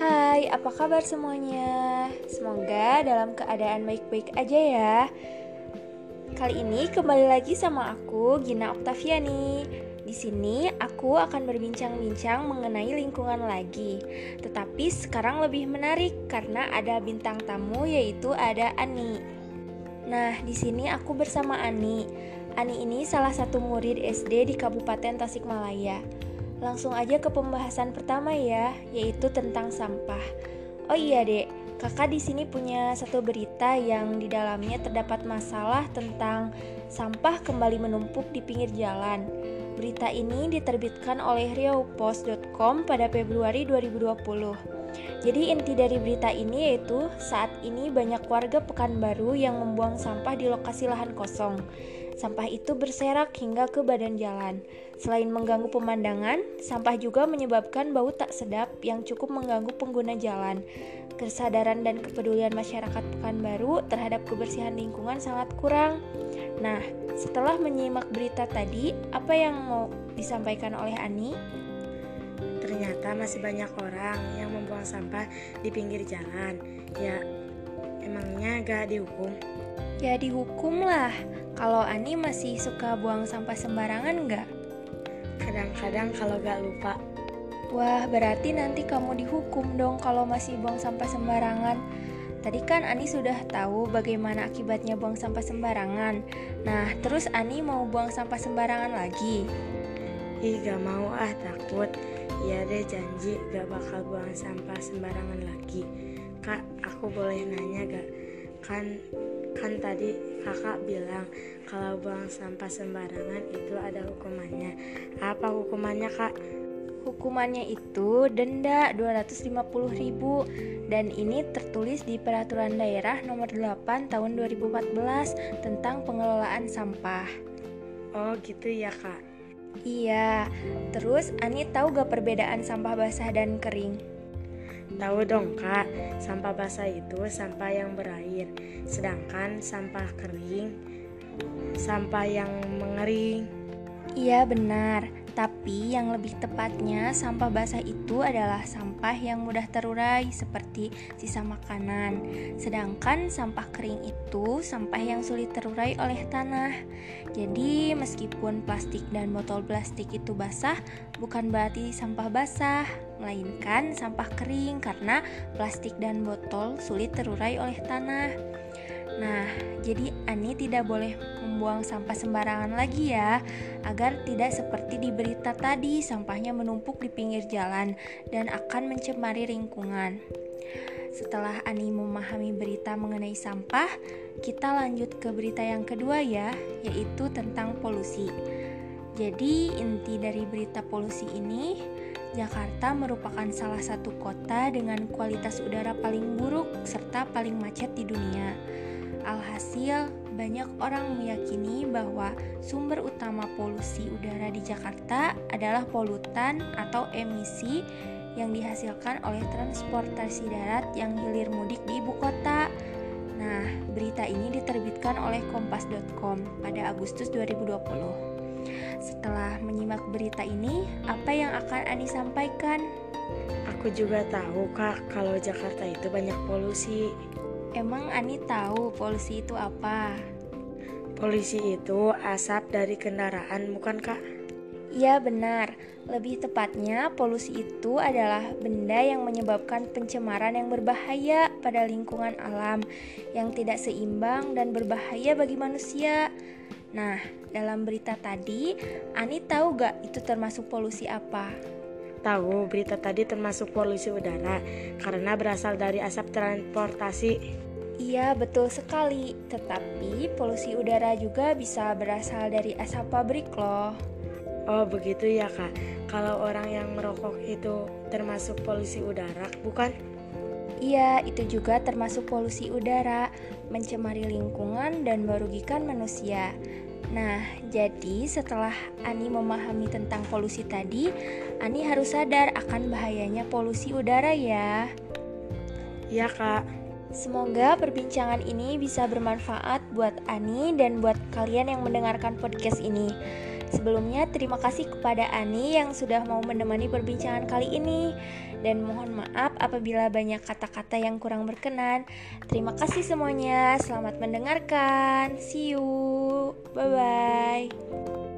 Hai, apa kabar semuanya? Semoga dalam keadaan baik-baik aja ya. Kali ini kembali lagi sama aku, Gina Octaviani. Di sini aku akan berbincang-bincang mengenai lingkungan lagi, tetapi sekarang lebih menarik karena ada bintang tamu, yaitu ada Ani. Nah, di sini aku bersama Ani. Ani ini salah satu murid SD di Kabupaten Tasikmalaya. Langsung aja ke pembahasan pertama ya, yaitu tentang sampah. Oh iya, Dek, Kakak di sini punya satu berita yang di dalamnya terdapat masalah tentang sampah kembali menumpuk di pinggir jalan. Berita ini diterbitkan oleh riaupos.com pada Februari 2020. Jadi inti dari berita ini yaitu saat ini banyak warga Pekanbaru yang membuang sampah di lokasi lahan kosong. Sampah itu berserak hingga ke badan jalan. Selain mengganggu pemandangan, sampah juga menyebabkan bau tak sedap yang cukup mengganggu pengguna jalan. Kesadaran dan kepedulian masyarakat Pekanbaru terhadap kebersihan lingkungan sangat kurang. Nah, setelah menyimak berita tadi, apa yang mau disampaikan oleh Ani? Ternyata masih banyak orang yang membuang sampah di pinggir jalan. Ya, emangnya gak dihukum? Ya dihukum lah. Kalau Ani masih suka buang sampah sembarangan gak? Kadang-kadang kalau gak lupa. Wah, berarti nanti kamu dihukum dong kalau masih buang sampah sembarangan. Tadi kan Ani sudah tahu bagaimana akibatnya buang sampah sembarangan. Nah, terus Ani mau buang sampah sembarangan lagi? Ih, gak mau ah, takut. Ya deh, janji gak bakal buang sampah sembarangan lagi. Kak, aku boleh nanya gak? Kan tadi kakak bilang kalau buang sampah sembarangan itu ada hukumannya. Apa hukumannya, Kak? Hukumannya itu denda 250.000 dan ini tertulis di Peraturan Daerah Nomor 8 Tahun 2014 tentang pengelolaan sampah. Oh gitu ya, Kak. Iya, terus Ani tahu gak perbedaan sampah basah dan kering? Tahu dong, Kak, sampah basah itu sampah yang berair, sedangkan sampah kering, sampah yang mengering. Iya benar, tapi yang lebih tepatnya sampah basah itu adalah sampah yang mudah terurai seperti sisa makanan. Sedangkan sampah kering itu sampah yang sulit terurai oleh tanah. Jadi meskipun plastik dan botol plastik itu basah, bukan berarti sampah basah, melainkan sampah kering karena plastik dan botol sulit terurai oleh tanah. Nah, jadi Ani tidak boleh membuang sampah sembarangan lagi ya, agar tidak seperti di berita tadi, sampahnya menumpuk di pinggir jalan dan akan mencemari lingkungan. Setelah Ani memahami berita mengenai sampah, kita lanjut ke berita yang kedua ya, yaitu tentang polusi. Jadi inti dari berita polusi ini, Jakarta merupakan salah satu kota dengan kualitas udara paling buruk serta paling macet di dunia. Alhasil, banyak orang meyakini bahwa sumber utama polusi udara di Jakarta adalah polutan atau emisi yang dihasilkan oleh transportasi darat yang hilir mudik di ibu kota. Nah, berita ini diterbitkan oleh kompas.com pada Agustus 2020. Setelah menyimak berita ini, apa yang akan Ani sampaikan? Aku juga tahu, Kak, kalau Jakarta itu banyak polusi. Emang Ani tahu polusi itu apa? Polusi itu asap dari kendaraan, bukan, Kak? Ya benar, lebih tepatnya polusi itu adalah benda yang menyebabkan pencemaran yang berbahaya pada lingkungan alam, yang tidak seimbang dan berbahaya bagi manusia. Nah, dalam berita tadi, Ani tahu gak itu termasuk polusi apa? Tahu, berita tadi termasuk polusi udara karena berasal dari asap transportasi. Iya, betul sekali. Tetapi polusi udara juga bisa berasal dari asap pabrik loh. Oh, begitu ya, Kak. Kalau orang yang merokok itu termasuk polusi udara, bukan? Iya, itu juga termasuk polusi udara, mencemari lingkungan dan merugikan manusia. Nah, jadi setelah Ani memahami tentang polusi tadi, Ani harus sadar akan bahayanya polusi udara ya. Iya, Kak. Semoga perbincangan ini bisa bermanfaat buat Ani dan buat kalian yang mendengarkan podcast ini. Sebelumnya terima kasih kepada Ani yang sudah mau menemani perbincangan kali ini. Dan mohon maaf apabila banyak kata-kata yang kurang berkenan. Terima kasih semuanya, selamat mendengarkan. See you, bye-bye.